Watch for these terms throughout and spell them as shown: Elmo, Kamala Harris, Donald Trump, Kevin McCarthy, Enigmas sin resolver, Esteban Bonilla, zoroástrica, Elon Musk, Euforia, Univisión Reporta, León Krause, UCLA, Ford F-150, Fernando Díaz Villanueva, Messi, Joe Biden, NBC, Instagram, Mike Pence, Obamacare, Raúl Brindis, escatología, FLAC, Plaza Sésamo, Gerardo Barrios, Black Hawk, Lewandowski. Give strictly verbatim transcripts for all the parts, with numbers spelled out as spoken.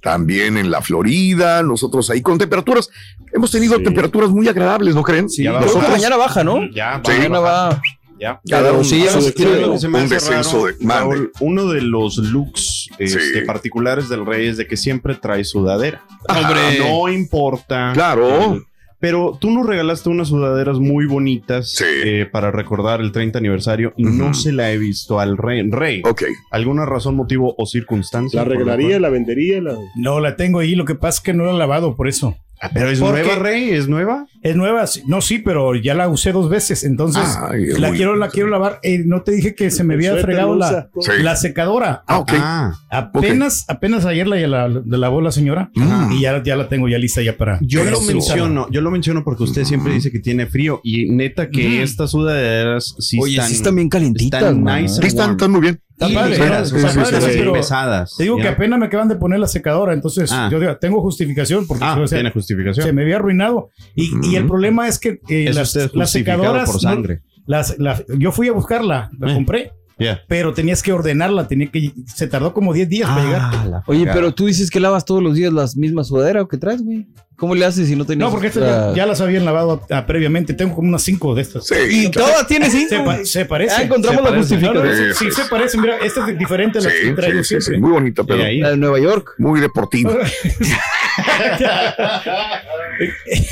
también en la Florida, nosotros ahí con temperaturas, hemos tenido sí. temperaturas muy agradables, ¿no creen? Sí, nosotros mañana baja, ¿no? Ya, sí, mañana baja. va. Ya, ya un, de tiro, se un descenso raro, de Raúl, uno de los looks sí. este, particulares del Rey es de que siempre trae sudadera. Hombre, no importa. Claro. El, pero tú nos regalaste unas sudaderas muy bonitas sí. eh, para recordar el treinta aniversario y uh-huh. no se la he visto al Rey. Rey. Ok. ¿Alguna razón, motivo o circunstancia? ¿La regalaría, la vendería? La... No, la tengo ahí. Lo que pasa es que no la he lavado, por eso. ¿Pero es nueva, Rey? ¿Es nueva? Es nueva, no, sí, pero ya la usé dos veces, entonces Ay, la, uy, quiero, la sí. quiero lavar. Eh, no te dije que se me había fregado la, sí. la secadora. Ah, okay. ah apenas, okay. apenas ayer la, la, la lavó la señora ah. y ya, ya la tengo ya lista ya para... Yo lo menciono, yo lo menciono porque usted siempre dice que tiene frío y neta que mm. estas sudaderas sí Oye, están... Oye, sí están bien calentitas. Están man. nice están, están muy bien. Sí, padre, pesadas, pesadas, pesadas, sí, pero pesadas. Te digo ¿ya? que apenas me acaban de poner la secadora, entonces ah. yo digo, tengo justificación porque ah, o sea, tiene justificación. Se me había arruinado y, uh-huh. y el problema es que eh, las, las secadoras por sangre. No, las, las, yo fui a buscarla, la eh. compré. Yeah. Pero tenías que ordenarla, tenía que se tardó como diez días ah, para llegar. Oye, pero tú dices que lavas todos los días las mismas sudaderas o que traes, güey. ¿Cómo le haces si no tenías? No, porque estas la... ya, ya las habían lavado a, a, previamente. Tengo como unas cinco de estas. Sí, y todas tienen cinco. Se, pa- se parece. Ah, encontramos la justificación. Sí, sí, sí, se parece. Mira, esta es diferente a la sí, que traigo sí, siempre. Sí, muy bonita, pero ahí, la de Nueva York. Muy deportiva.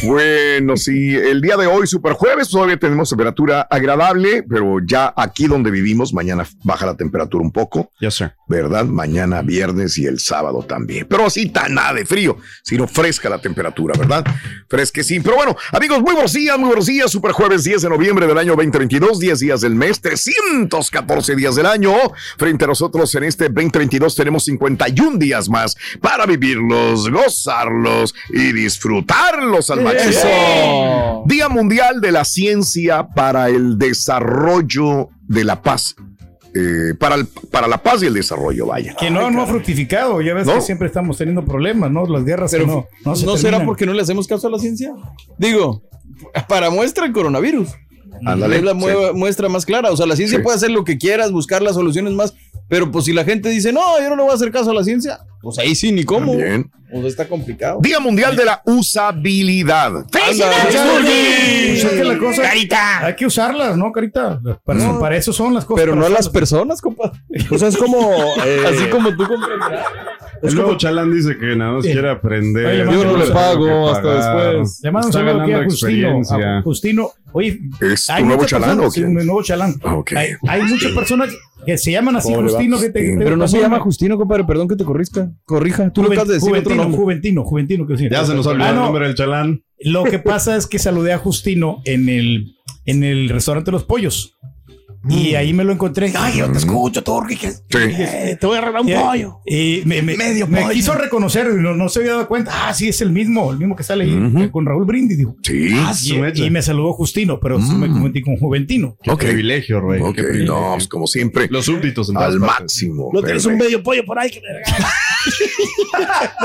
Bueno, sí, el día de hoy, super jueves, todavía tenemos temperatura agradable, pero ya aquí donde vivimos, mañana baja la temperatura un poco, yes, sir. ¿Verdad? Mañana viernes y el sábado también, pero así tan nada de frío, sino fresca la temperatura, ¿verdad? Fresque sí, pero bueno, amigos, muy buenos días, muy buenos días, super jueves diez de noviembre del año veinte veintidós, diez días del mes, trescientos catorce días del año, frente a nosotros en este veinte veintidós tenemos cincuenta y un días más para vivirlos, gozar abrazarlos y disfrutarlos al máximo. ¡Eso! Día Mundial de la Ciencia para el Desarrollo de la Paz. Eh, para, el, para la paz y el desarrollo, vaya. Que no, ay, no ha fructificado, ya ves, ¿no? Que siempre estamos teniendo problemas, ¿no? Las guerras. Pero no, no, se ¿no será porque no le hacemos caso a la ciencia? Digo, para muestra el coronavirus. Ándale, es la sí. muestra más clara, o sea, la ciencia sí. puede hacer lo que quieras, buscar las soluciones más, pero pues si la gente dice, no, yo no le voy a hacer caso a la ciencia, pues ahí sí, ni cómo. También. O sea, está complicado. Día Mundial sí. de la Usabilidad. ¡Felicidades! Pues es que la cosa, Carita. Hay que usarlas, ¿no, Carita? Para, no. para eso son las cosas. Pero no a las personas, compadre. O sea, es como... Eh, así como tú comprenderás. Es como Chalán dice que nada más eh. quiere aprender. Oye, yo no le pago hasta después. Llamamos a ganando experiencia. A Justino. Oye, ¿es tu nuevo Chalán o quién? Mi nuevo Chalán. Ah, okay. Hay, hay muchas personas que se llaman así, pobre Justino. Que te, te pero no se llama Justino, compadre. Perdón que te corrija. Corrija. Tú lo acabas de decir otro. No, Juventino, Juventino, que sí. Ya se nos olvidó ah, no. el nombre del Chalán. Lo que pasa es que saludé a Justino en el, en el restaurante Los Pollos. Mm. Y ahí me lo encontré. Ay, yo te escucho, Torque. Sí. Eh, te voy a arreglar un eh, pollo. Y me, me, Medio me pollo. quiso reconocer, no, no se había dado cuenta. Ah, sí, es el mismo, el mismo que sale uh-huh. ahí, con Raúl Brindis. Digo. Sí. Ah, y, y me saludó Justino, pero mm. me comenté con Juventino. Qué okay. privilegio, Rey. Okay. Qué privilegio. No, pues como siempre. Los súbditos. Al máximo. No tienes un medio pollo por ahí que me regalas.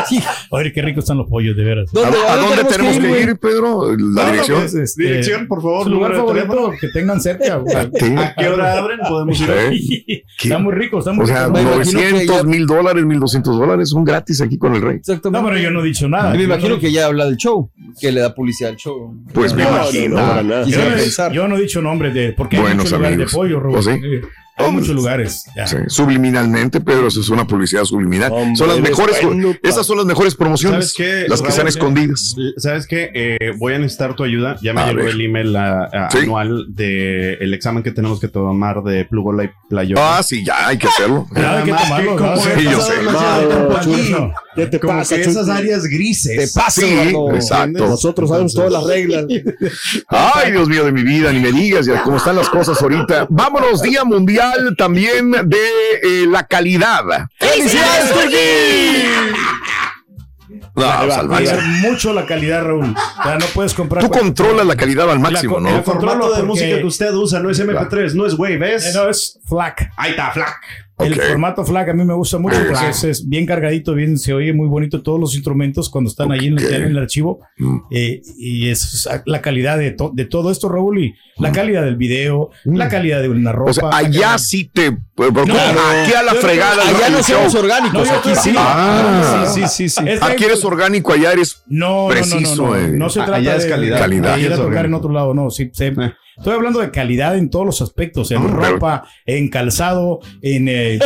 Sí. A ver, qué ricos están los pollos, de veras. ¿Dónde, ¿A, ¿a dónde tenemos que ir, que ir Pedro? ¿La no, dirección? No, pues, dirección, eh, por favor. Su lugar favorito que tengan cerca. ¿A qué hora abren? Podemos ir. ¿Eh? Está muy rico, está muy rico. O sea, rico. novecientos, mil dólares, mil doscientos dólares, un gratis aquí con el Rey. Exactamente. No, pero yo no he dicho nada. Me, me imagino que ya habla del show, que le da publicidad al show. Pues me no, imagino. No, no, yo, yo no he dicho nombres de, porque hay muchos lugares de pollo, Roberto. Hay muchos lugares. Sí. Subliminalmente, Pedro, eso es una publicidad subliminal. Hombre, son las mejores, bueno, esas son las mejores promociones, qué, las que están escondidas. ¿Sabes qué? Eh, voy a necesitar tu ayuda. Ya me a llegó ver. el email a, a ¿Sí? anual del de examen que tenemos que tomar de Plugola y Playo. Ah, sí, ya hay que hacerlo. Nada hay que tomarlo. ¿Cómo sí, yo sé. No, no, ¿Qué te como pasa? Que esas áreas grises. Te pasa. Sí, exacto. Nosotros sabemos todas las reglas. Ay, Dios mío de mi vida, ni me digas ya cómo están las cosas ahorita. Vámonos, Día Mundial también de eh, la calidad. ¡Felicidades, Turquí! No, va, va a mucho la calidad, Raúl. O sea, no puedes comprar. Tú controlas la calidad al máximo, la, ¿no? El formato de porque... música que usted usa no es eme pe tres, no es Wave, es. No, es FLAC. Ahí está, FLAC. El okay. formato FLAC a mí me gusta mucho, porque es, es bien cargadito, bien, se oye muy bonito todos los instrumentos cuando están okay. ahí en el, en el archivo. Mm. Eh, y es la calidad de, to, de todo esto, Raúl, y la mm. calidad del video, mm. la calidad de una ropa. O sea, allá sí te... Pero, no, aquí a la yo, fregada. Allá no somos orgánicos, no, aquí sí. Ah, sí, sí, sí, sí. Aquí eres orgánico, allá eres no, preciso. No, no, no, no. Eh. no se trata allá es calidad. de, calidad. de ir a tocar en otro lado, no, sí, sí. Eh. Estoy hablando de calidad en todos los aspectos, en no, ropa, pero... en calzado, en, eh,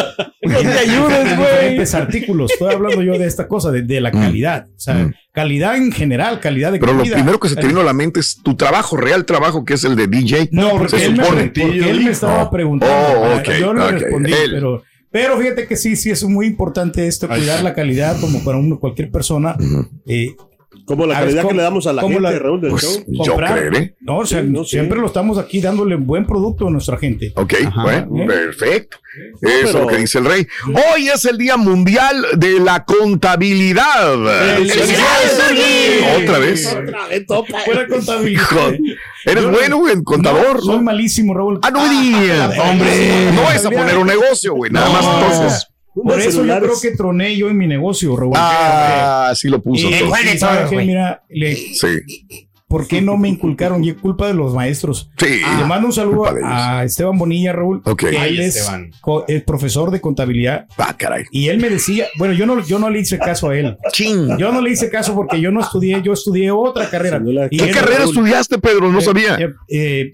no te ayudes, güey, diferentes artículos. Estoy hablando yo de esta cosa, de, de la calidad, o sea, mm. calidad en general, calidad de. Pero comida. Lo primero que se te vino a la mente es tu trabajo, real trabajo, que es el de D J. No, porque, se él, supone. Me, porque él me estaba oh. preguntando, oh, okay, yo le okay. respondí, él. pero... Pero fíjate que sí, sí es muy importante esto, cuidar la calidad como para uno, cualquier persona. Uh-huh. Eh, como la calidad cómo, que le damos a la gente, la, Raúl, del pues, show. Yo creeré. No, o sea, sí, no, siempre sí. lo estamos aquí dándole buen producto a nuestra gente. Ok, ajá, bueno, ¿eh? perfecto. No, eso es lo que dice el Rey. Hoy es el Día Mundial de la Contabilidad. ¡Felicidades, Rey! Otra vez. Otra vez, topa. Fuera contabilidad. Eres yo, bueno, güey, contador. No, soy ¿no? malísimo, Raúl. Ah, no digas. Ah, hombre, no vas a poner un negocio, güey. Nada no. más entonces. Por eso celulares. yo creo que troné yo en mi negocio, Raúl. Ah, sí lo puso. Eh, bueno, ¿sabes qué? Mira, le, sí. ¿por qué no me inculcaron? Y es culpa de los maestros. Sí. Ah, le mando un saludo a Esteban Bonilla, Raúl. Okay. Que él es co- el profesor de contabilidad. Ah, caray. Y él me decía, bueno, yo no, yo no le hice caso a él. Ching. Yo no le hice caso porque yo no estudié, yo estudié otra carrera. Y ¿Qué él, carrera Raúl, estudiaste, Pedro? No eh, sabía. Eh, eh,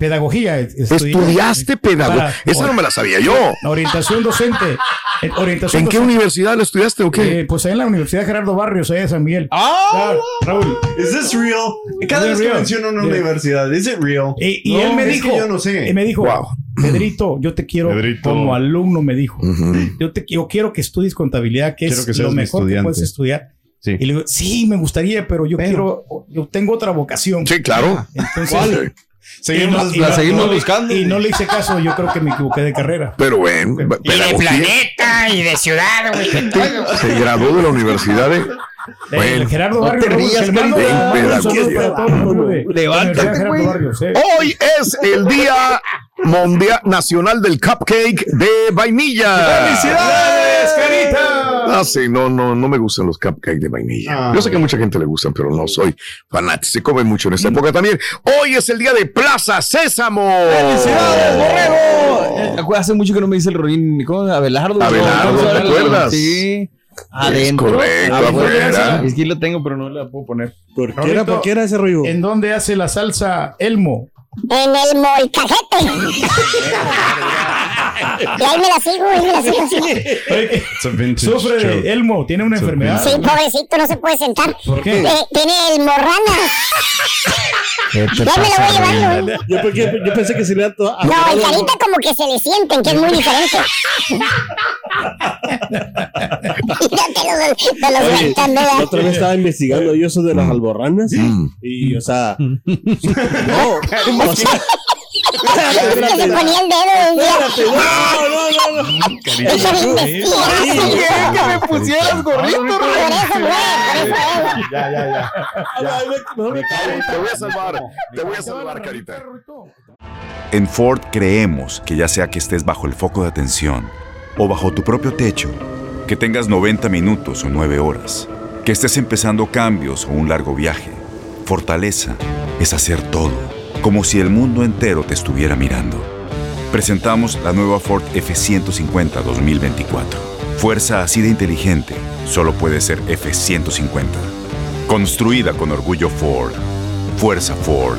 Pedagogía. Estudiaste pedagogía. Esa no me la sabía yo. Orientación docente. Orientación ¿En docente. qué universidad la estudiaste o qué? Eh, pues en la Universidad Gerardo Barrios, allá de San Miguel. ¡Ah! Oh, Raúl. ¿Es this real? Cada vez que menciono una yeah. universidad, ¿es it real? Y, y no, él me dijo, yo no sé. Y me dijo, wow. Pedrito, yo te quiero Pedrito. como alumno, me dijo. Uh-huh. Yo te yo quiero que estudies contabilidad, que quiero es que lo mejor que puedes estudiar. Sí. Y le digo, sí, me gustaría, pero yo pero, quiero, yo tengo otra vocación. Sí, claro. Entonces, ¿cuál? Seguimos, y no, la y seguimos no, buscando. Y no le hice caso, yo creo que me equivoqué de carrera. Pero bueno, okay. Y de planeta y de ciudad, güey. Se graduó de la universidad de... de bueno, Gerardo Barrios. No te rías, levántate, güey. Hoy es el día mundial nacional del cupcake de vainilla. ¡Felicidades, Carita! Ah, sí, no, no, no me gustan los cupcakes de vainilla. Ah, yo sé que a mucha gente le gustan, pero no soy fanático. Se comen mucho en esta época también. Hoy es el día de Plaza Sésamo. ¡Felicidades, borrego! Oh. Hace mucho que no me dice el Rorín. ¿Cómo? Abelardo. Abelardo, ¿no? ¿Te acuerdas? Sí. Adentro. Es correcto, afuera. Es que lo tengo, pero no la puedo poner. ¿Por qué era, por qué era ese rollo? ¿En dónde hace la salsa Elmo? En Elmo y Cajete. Y ahí me la sigo, ahí me la sigo. Así. Sufre de Elmo, tiene una enfermedad. Sí, pobrecito, no se puede sentar. ¿Por qué? Eh, tiene elmorrana. Ya me lo voy llevando. Yo, porque, yo pensé que se le da todo. No, el Carita como que se le sienten, que es muy diferente. Mira, te lo, te lo Oye, la otra vez estaba investigando yo eso de las alborranas. Mm. Y, o sea. No, o sea. Que se ponía el dedo. No, no, no, no. Que me pusieras gorrito. Ya, ya, ya. Te voy a salvar. Te voy a salvar, Carita. En Ford creemos que ya sea que estés bajo el foco de atención o bajo tu propio techo, que tengas noventa minutos o nueve horas, que estés empezando cambios o un largo viaje, fortaleza es hacer todo, como si el mundo entero te estuviera mirando. Presentamos la nueva Ford F ciento cincuenta dos mil veinticuatro. Fuerza así de inteligente, solo puede ser F ciento cincuenta. Construida con orgullo Ford. Fuerza Ford.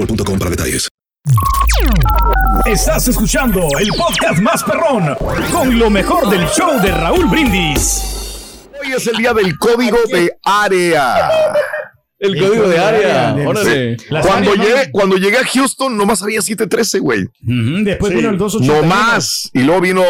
punto com para detalles. Estás escuchando el podcast Más Perrón con lo mejor del show de Raúl Brindis. Hoy es el día del código de área. El código de área. Órale. Cuando llegué, cuando llegué a Houston, nomás había siete trece, güey. Uh-huh. Después sí. Vino el dos ochenta y uno. Nomás. Y luego vino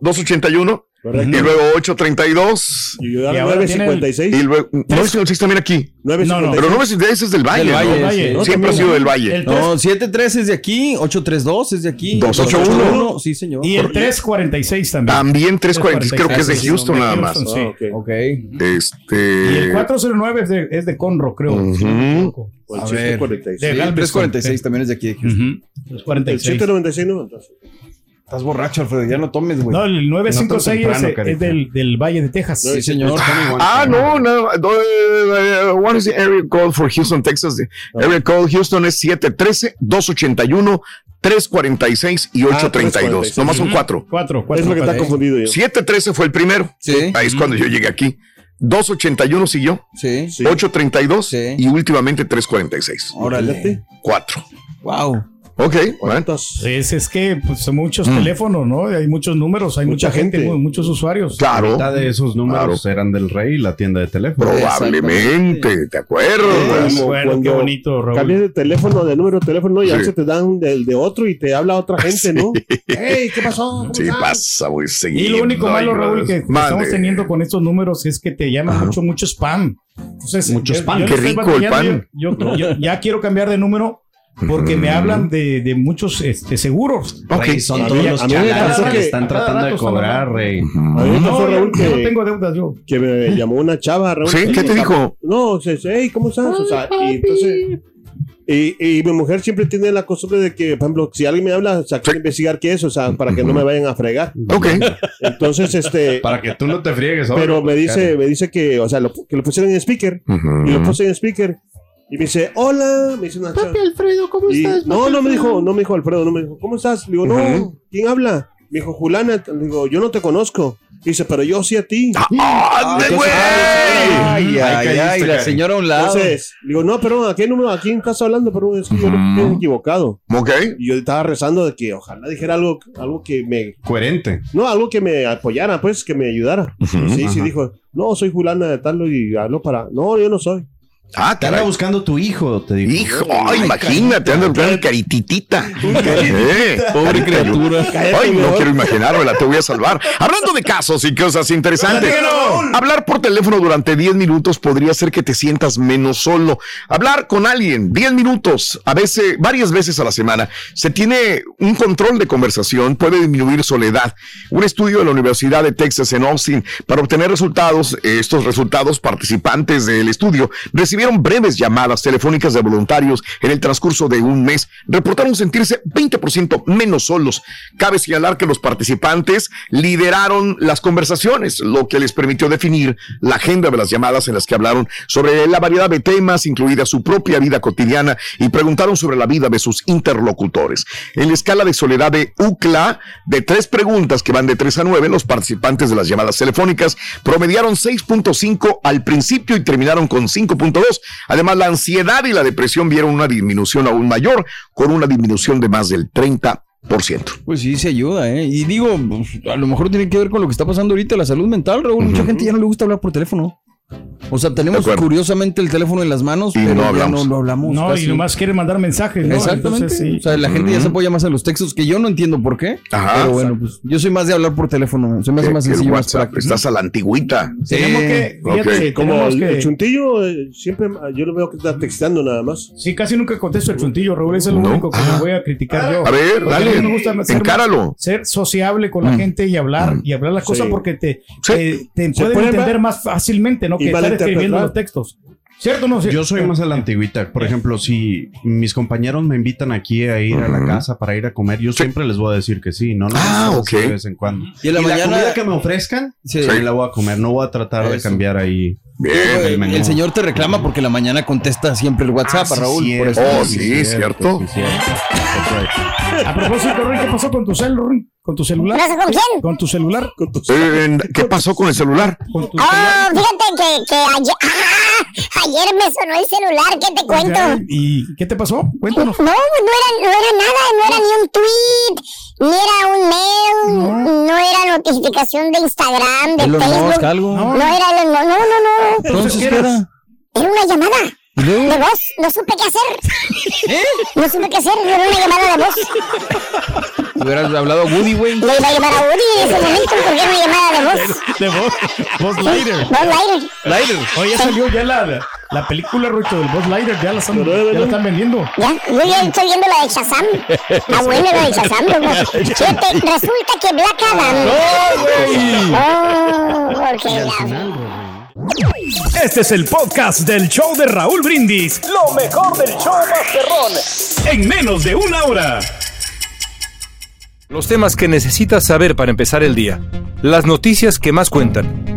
dos ochenta y uno. Correcto. Y luego ocho treinta y dos. Y, y ahora nueve cincuenta y seis. El... Y luego nueve cincuenta y seis también aquí. nueve cincuenta y seis. Pero nueve cincuenta y seis es del Valle. Del Valle, ¿no? Valle, ¿no? Siempre sí, ha sido del Valle. No, siete trece es de aquí. ocho treinta y dos es de aquí. dos ochenta y uno. Sí, señor. Y el tres cuarenta y seis también. También tres cuarenta y seis. Creo que es de Houston, sí, nada más. Houston, sí. Oh, okay. Okay. Este... Y el cuatro cero nueve es de, es de Conroe, creo. Uh-huh. Sí. A a ver, tres cuarenta y seis. De tres cuarenta y seis también es de aquí. De Houston. Uh-huh. tres cuarenta y seis. siete noventa y seis no, entonces. Estás borracho, Alfredo, ya no tomes, güey. No, el nueve cincuenta y seis no es, es del, del Valle de Texas. Sí, señor. Ah, no, no. What is the area code for Houston, Texas? The area code Houston es siete trece, dos ochenta y uno, tres cuarenta y seis y ocho treinta y dos. Ah, nomás son cuatro. Cuatro, cuatro. Es lo que está confundido yo. siete trece fue el primero. Sí. Ahí es cuando yo llegué aquí. dos ochenta y uno siguió. Sí. ocho treinta y dos. Sí. Y últimamente tres cuarenta y seis. Órale. Cuatro. Wow. Ok, ¿cuántos? Es, es que pues, son muchos mm. teléfonos, ¿no? Hay muchos números, hay mucha, mucha gente, gente, muchos usuarios. Claro. La mitad de esos números claro. eran del Rey, la tienda de teléfonos. Probablemente, ¿te acuerdas? Sí, bueno, qué bonito, Raúl. Cambias de teléfono, de número de teléfono, y sí. a veces te dan del de otro y te habla otra gente, ¿no? Sí. ¡Ey, qué pasó! Sí, estás? Pasa muy seguido. Y lo único no, malo, Raúl, que, que estamos teniendo con estos números es que te llaman mucho, mucho spam. Entonces, muchos spam. Yo, yo qué rico el pan. Yo, yo, yo ya quiero cambiar de número. Porque me hablan de, de muchos este, seguros. Okay. Rey, son todos los chalados que están tratando de cobrar, Rey. Uh-huh. A mí no, fue Raúl que, yo no tengo deudas yo. Que me llamó una chava, Raúl. ¿Sí? ¿Qué te dijo? No, se dice, hey, ¿cómo estás? O sea, y entonces... Y, y mi mujer siempre tiene la costumbre de que, por ejemplo, si alguien me habla, o sea, quiero investigar qué es, o sea, para que no me vayan a fregar. Ok. Entonces, este... Para que tú no te friegues. Ahora, pero me dice, me dice que, o sea, lo, que lo pusieron en speaker. Uh-huh. Y lo puse en speaker. Y me dice, hola, me dice una chava. Papi Alfredo, ¿cómo y, estás? No, no me dijo, no me dijo Alfredo, no me dijo, ¿cómo estás? Le digo, no, uh-huh. ¿quién habla? Me dijo, Julana, le digo, yo no te conozco. Dice, pero yo sí a ti. ¡Ande, güey! Ay, ay, ay, ay, la señora a un lado. Entonces, digo, no, pero ¿a qué número? ¿A quién estás hablando? Pero es que yo mm. me he equivocado. Ok. Y yo estaba rezando de que ojalá dijera algo, algo que me... coherente. No, algo que me apoyara, pues, que me ayudara. Uh -huh, sí, ajá. Sí, dijo, no, soy Julana de Tarlo y hablo para... No, yo no soy. Ah, te anda buscando tu hijo, te digo. Hijo, oh, ay, imagínate, anda en plan carititita. Eh, pobre criatura. Ay, no quiero imaginármela, te voy a salvar. Hablando de casos y cosas interesantes, hablar por teléfono durante diez minutos podría hacer que te sientas menos solo. Hablar con alguien diez minutos, a veces, varias veces a la semana, se tiene un control de conversación, puede disminuir soledad. Un estudio de la Universidad de Texas en Austin, para obtener resultados, estos resultados, participantes del estudio recibieron Recibieron breves llamadas telefónicas de voluntarios en el transcurso de un mes. Reportaron sentirse veinte por ciento menos solos. Cabe señalar que los participantes lideraron las conversaciones, lo que les permitió definir la agenda de las llamadas, en las que hablaron sobre la variedad de temas, incluida su propia vida cotidiana, y preguntaron sobre la vida de sus interlocutores. En la escala de soledad de U C L A, de tres preguntas que van de tres a nueve, los participantes de las llamadas telefónicas promediaron seis punto cinco al principio y terminaron con cinco punto dos. Además, la ansiedad y la depresión vieron una disminución aún mayor, con una disminución de más del treinta por ciento. Pues sí, se ayuda, ¿eh? Y digo, a lo mejor tiene que ver con lo que está pasando ahorita, la salud mental, Raúl. Uh-huh. Mucha gente ya no le gusta hablar por teléfono. O sea, tenemos curiosamente el teléfono en las manos, y pero no hablamos. Ya no lo hablamos. No, casi. Y nomás quiere mandar mensajes, ¿no? Exactamente. Entonces, sí. O sea, la gente mm. ya se apoya más a los textos, que yo no entiendo por qué. Ajá. Pero bueno, pues yo soy más de hablar por teléfono. Se me hace más sencillo. Más estás a la antigüita. Sí. Tenemos que, fíjate, okay. Como tenemos el, que... el chuntillo, eh, siempre yo lo veo que está texteando nada más. Sí, casi nunca contesto el chuntillo, Raúl. Es el ¿No? único que ah. me voy a criticar ah. yo. A ver, porque dale. A mí me gusta ser, encáralo. Ser sociable con mm. la gente y hablar, mm. y hablar las sí. cosas, porque te, sí. te, te pueden entender más fácilmente, ¿no? Que estar escribiendo los textos. ¿Cierto o no? Yo soy más a la antigüita. Por ejemplo, si mis compañeros me invitan aquí a ir uh-huh. a la casa para ir a comer, yo siempre les voy a decir que sí, no, no, ah, no okay. de vez en cuando. Y, en la, y mañana... la comida que me ofrezcan, sí. Sí, la voy a comer, no voy a tratar de cambiar ahí. Bien. El, el señor te reclama porque la mañana contesta siempre el WhatsApp, ah, sí, Raúl. Cierto, por eso. Oh, sí, cierto. Sí, cierto. A propósito, Ron, ¿qué pasó con tu celular? ¿Con tu celular? ¿Con quién? ¿Con tu celular? ¿Con tu celular? Eh, ¿Qué pasó con el celular? ¿Con tu celular? Oh, fíjate que, que ayer, ah, ayer me sonó el celular, ¿qué te cuento? ¿Y qué te pasó? Cuéntanos. No, no era, no era nada, no era ni un tweet, ni era un mail, no, no era notificación de Instagram, de Elon Facebook. Musk, algo. No, no era Elon Musk, no, no, no. Entonces, ¿qué era? Era una llamada. ¿De? ¿De voz? No supe qué hacer. ¿Eh? No supe qué hacer, era una llamada de voz. Hubieras hablado a Woody, güey. Le iba a llamar a Woody en ese momento, porque era una llamada de voz. De, de voz, voz Lighter. Voz Lighter. Lighter. Oye, ya salió ya la, la película, Rucho, del Voz Lighter, ya la están, ya la están vendiendo. Ya, yo ya estoy viendo la de Shazam. Ah, bueno, la de Shazam, loco. Fíjate, resulta que Black Adam. ¡No, güey! Oh, porque ya. Este es el podcast del show de Raúl Brindis. Lo mejor del show Más Perrón. En menos de una hora. Los temas que necesitas saber para empezar el día. Las noticias que más cuentan.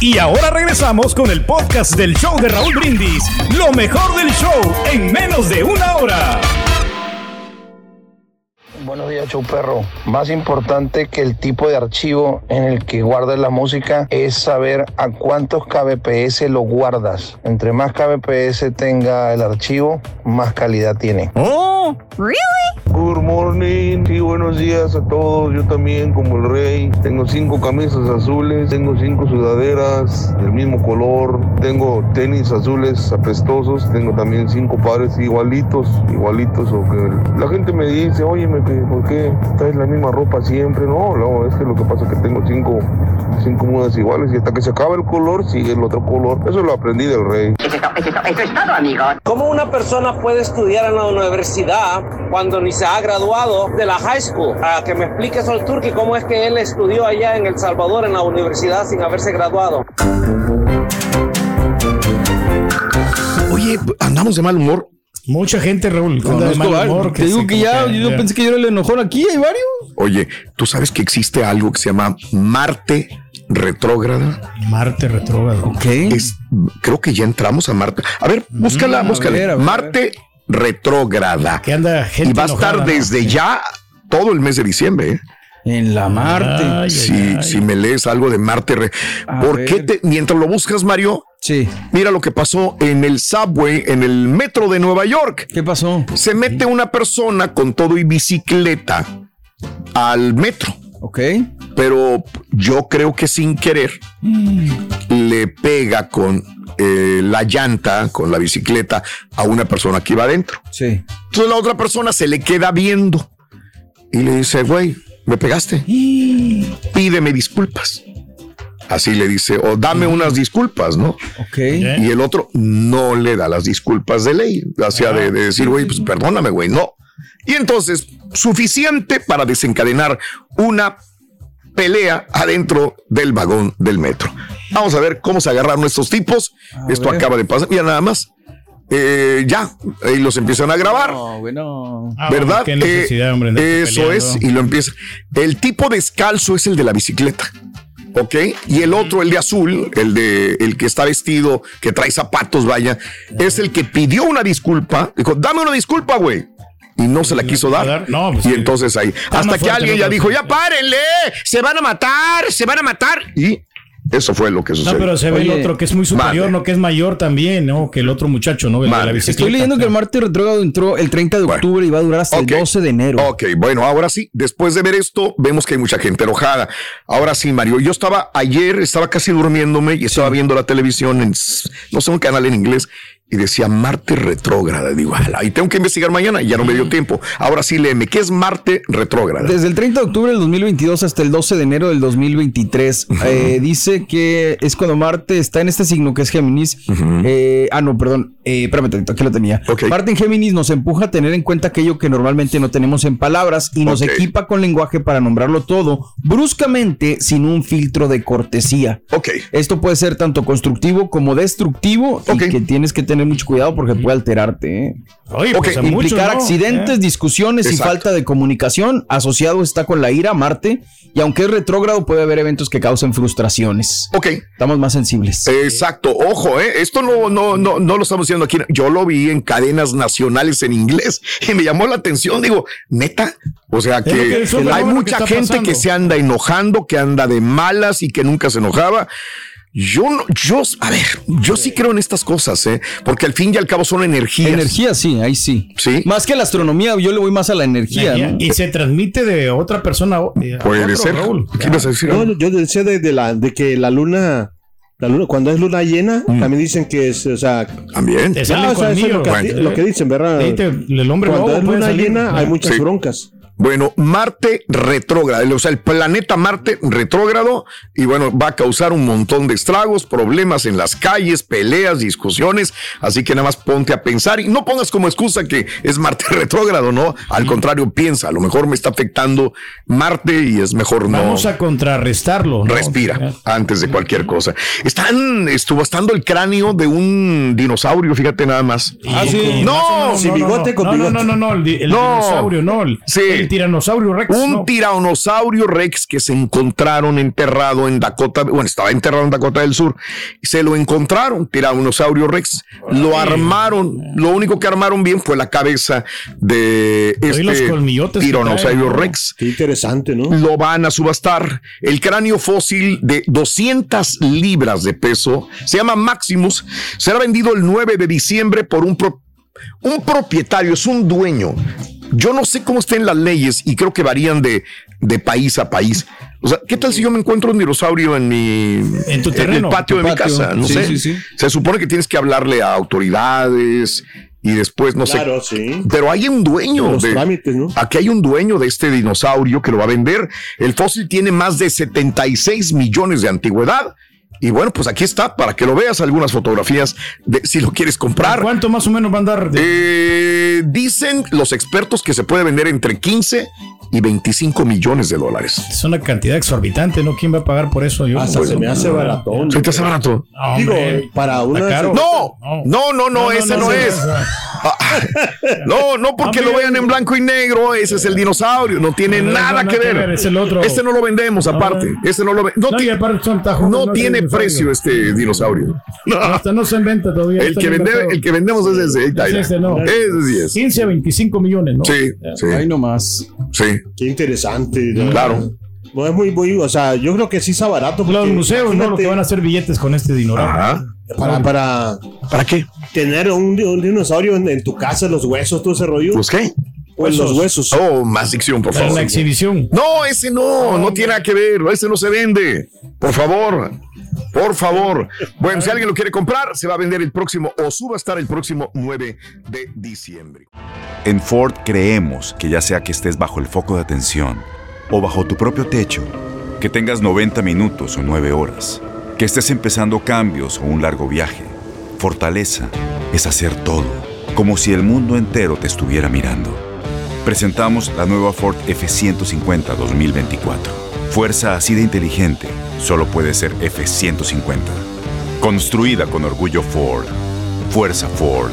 Y ahora regresamos con el podcast del show de Raúl Brindis, lo mejor del show en menos de una hora. Buenos días, show perro. Más importante que el tipo de archivo en el que guardas la música es saber a cuántos kbps lo guardas. Entre más kbps tenga el archivo, más calidad tiene. Oh, really? Good morning. Sí, buenos días a todos. Yo también, como el rey, tengo cinco camisas azules, tengo cinco sudaderas del mismo color, tengo tenis azules apestosos, tengo también cinco pares igualitos, igualitos. Okay. La gente me dice, oye, me ¿por qué traes la misma ropa siempre? No, no, es que lo que pasa es que tengo cinco, cinco mudas iguales y hasta que se acaba el color sigue el otro color. Eso lo aprendí del rey. Eso, eso, eso es todo, amigo. ¿Cómo una persona puede estudiar en la universidad cuando ni se se ha graduado de la high school. A que me explique Sol Turki cómo es que él estudió allá en El Salvador, en la universidad, sin haberse graduado. Oye, andamos de mal humor. Mucha gente, Raúl, no, no, de mal humor, te digo que ya, yo yeah. pensé que yo era el enojón aquí, hay varios. Oye, ¿tú sabes que existe algo que se llama Marte retrógrada? Marte retrógrada. Ok. Es, creo que ya entramos a Marte. A ver, búscala, mm, búscala. A ver, a ver, Marte retrógrada. Que anda gente y va a estar enojada, desde ¿no? ya todo el mes de diciembre, ¿eh? En la Marte. Ay, sí, ay, ay. Si me lees algo de Marte. Re... ¿Por ver. qué te... mientras lo buscas, Mario? Sí. Mira lo que pasó en el subway, en el metro de Nueva York. ¿Qué pasó? Se mete una persona con todo y bicicleta al metro. Ok. Pero yo creo que sin querer mm. le pega con eh, la llanta, con la bicicleta, a una persona que iba adentro. Sí. Entonces la otra persona se le queda viendo y le dice, güey, me pegaste, pídeme disculpas. Así le dice, o dame unas disculpas, ¿no? Ok. Y el otro no le da las disculpas de ley, hacia ah, de, de decir, güey, pues perdóname, güey, no. Y entonces, suficiente para desencadenar una pelea adentro del vagón del metro. Vamos a ver cómo se agarraron estos tipos. A Esto ver. acaba de pasar, mira nada más. Eh, ya, y los empiezan a grabar. No, bueno. ¿Verdad? Ah, qué necesidad, hombre, de estar peleando. Eso es, y lo empiezan. El tipo descalzo es el de la bicicleta, ¿ok? Y el otro, el de azul, el de el que está vestido, que trae zapatos, vaya, es el que pidió una disculpa. Dijo, dame una disculpa, güey. Y no se la quiso dar. No, pues, y entonces ahí, hasta que alguien ya dijo, ya párenle, se van a matar, se van a matar. Y eso fue lo que sucedió. No, pero se ve Oye, el otro que es muy superior, madre. no que es mayor también, ¿no? Que el otro muchacho, ¿no? La bicicleta. Estoy leyendo que el Marte retrógrado entró el treinta de octubre bueno, y va a durar hasta okay. el doce de enero. Ok, bueno, ahora sí, después de ver esto, vemos que hay mucha gente enojada. Ahora sí, Mario, yo estaba ayer, estaba casi durmiéndome y estaba viendo la televisión en, no sé, un canal en inglés, y decía Marte retrógrada. Digo, y tengo que investigar mañana y ya no me dio tiempo. Ahora sí, léeme, ¿qué es Marte retrógrada? Desde el treinta de octubre del dos mil veintidós hasta el doce de enero del dos mil veintitrés. Uh-huh. Eh, dice que es cuando Marte está en este signo que es Géminis. Uh-huh. eh, ah, no, perdón. Eh, espérame, aquí lo tenía. Okay. Marte en Géminis nos empuja a tener en cuenta aquello que normalmente no tenemos en palabras y nos okay. equipa con lenguaje para nombrarlo todo bruscamente sin un filtro de cortesía. Okay. Esto puede ser tanto constructivo como destructivo okay. y que tienes que tener tener mucho cuidado porque puede alterarte, ¿eh? Oye, okay. pues implicar mucho, ¿no? accidentes, ¿Eh? discusiones Exacto. y falta de comunicación. Asociado está con la ira, Marte, y aunque es retrógrado puede haber eventos que causen frustraciones. Ok. Estamos más sensibles. Exacto. Ojo, ¿eh? Esto no, no, no, no lo estamos diciendo aquí. Yo lo vi en cadenas nacionales en inglés y me llamó la atención. Digo, ¿neta? O sea que, que hay bueno mucha que gente pasando. que se anda enojando, que anda de malas y que nunca se enojaba. Yo no, yo, a ver, yo sí creo en estas cosas, ¿eh? Porque al fin y al cabo son energías. Energía, sí, ahí sí. Sí. Más que la astronomía, yo le voy más a la energía. energía. ¿no? Y se transmite de otra persona. Eh, Puede otro, ser. Raúl. ¿Qué ibas a decir? No, yo decía de, de, la, de que la luna. La luna, cuando es luna llena, mm. también dicen que es, o sea, también no, o sea, eso es lo, que, bueno. lo que dicen, ¿verdad? Te, el hombre cuando es luna salir. llena, ah. hay muchas sí. broncas. Bueno, Marte retrógrado, o sea, el planeta Marte retrógrado, y bueno, va a causar un montón de estragos, problemas en las calles, peleas, discusiones, así que nada más ponte a pensar y no pongas como excusa que es Marte retrógrado, ¿no? Al contrario, piensa, a lo mejor me está afectando Marte y es mejor no. Vamos a contrarrestarlo, ¿no? Respira antes de cualquier cosa. Están estubastando el cráneo de un dinosaurio, fíjate nada más. Ah, sí. No, no, no, bigote con bigote. No, no, no, el, el no. dinosaurio, no. El, sí. El tiranosaurio rex. Un no. tiranosaurio rex que se encontraron enterrado en Dakota, bueno, estaba enterrado en Dakota del Sur, se lo encontraron, tiranosaurio rex, Ay. lo armaron, lo único que armaron bien fue la cabeza de Pero este tiranosaurio rex. Qué interesante, ¿no? Lo van a subastar. El cráneo fósil de doscientas libras de peso, se llama Maximus, será vendido el nueve de diciembre por un, pro, un propietario, es un dueño. Yo no sé cómo estén las leyes y creo que varían de, de país a país. O sea, ¿qué tal si yo me encuentro un dinosaurio en mi en tu terreno, en el patio en tu de patio. mi casa? No sí, sé. Sí, sí. Se supone que tienes que hablarle a autoridades y después no claro, sé. Sí. Pero hay un dueño. Los de, trámites, ¿no? Aquí hay un dueño de este dinosaurio que lo va a vender. El fósil tiene más de setenta y seis millones de antigüedad. Y bueno, pues aquí está, para que lo veas, algunas fotografías, de, si lo quieres comprar. ¿Cuánto más o menos va a andar? Eh, dicen los expertos que se puede vender entre quince y veinticinco millones de dólares. Es una cantidad exorbitante, ¿no? ¿Quién va a pagar por eso? Yo, Hasta bueno, se me hace baratón. ¿Se te hace barato? No, Digo, hombre, para una... Caro. No, no, no, no, no, ese no, no es. No, no, porque no, lo vean en blanco y negro, ese es el dinosaurio, no tiene no, nada no, no, que ver. ver es el otro. Este no lo vendemos, aparte. No, este no lo ve... no, no, tiene, junto, no, no tiene precio este dinosaurio. No, hasta no se inventa todavía. El que, vende, el que vendemos es ese. Es ese, no. Ese sí es. quince a veinticinco millones, ¿no? Sí, sí. Ahí nomás. Sí. Qué interesante, ¿no? Claro. No es muy, muy, o sea, yo creo que sí está barato. Los museos, no, lo que van a hacer billetes con este dinosaurio. Ajá. Para, para, ¿para qué? Tener un, un dinosaurio en, en tu casa, los huesos, todo ese rollo. ¿Pues qué? Pues los huesos. Oh, más dicción, por favor. En la exhibición. No, ese no, no tiene nada que ver, ese no se vende. Por favor, por favor. Bueno, si alguien lo quiere comprar, se va a vender el próximo, o subastar el próximo nueve de diciembre. En Ford creemos que ya sea que estés bajo el foco de atención o bajo tu propio techo, que tengas noventa minutos o nueve horas, que estés empezando cambios o un largo viaje, fortaleza es hacer todo, como si el mundo entero te estuviera mirando. Presentamos la nueva Ford F ciento cincuenta dos mil veinticuatro. Fuerza así de inteligente, solo puede ser F ciento cincuenta. Construida con orgullo Ford. Fuerza Ford.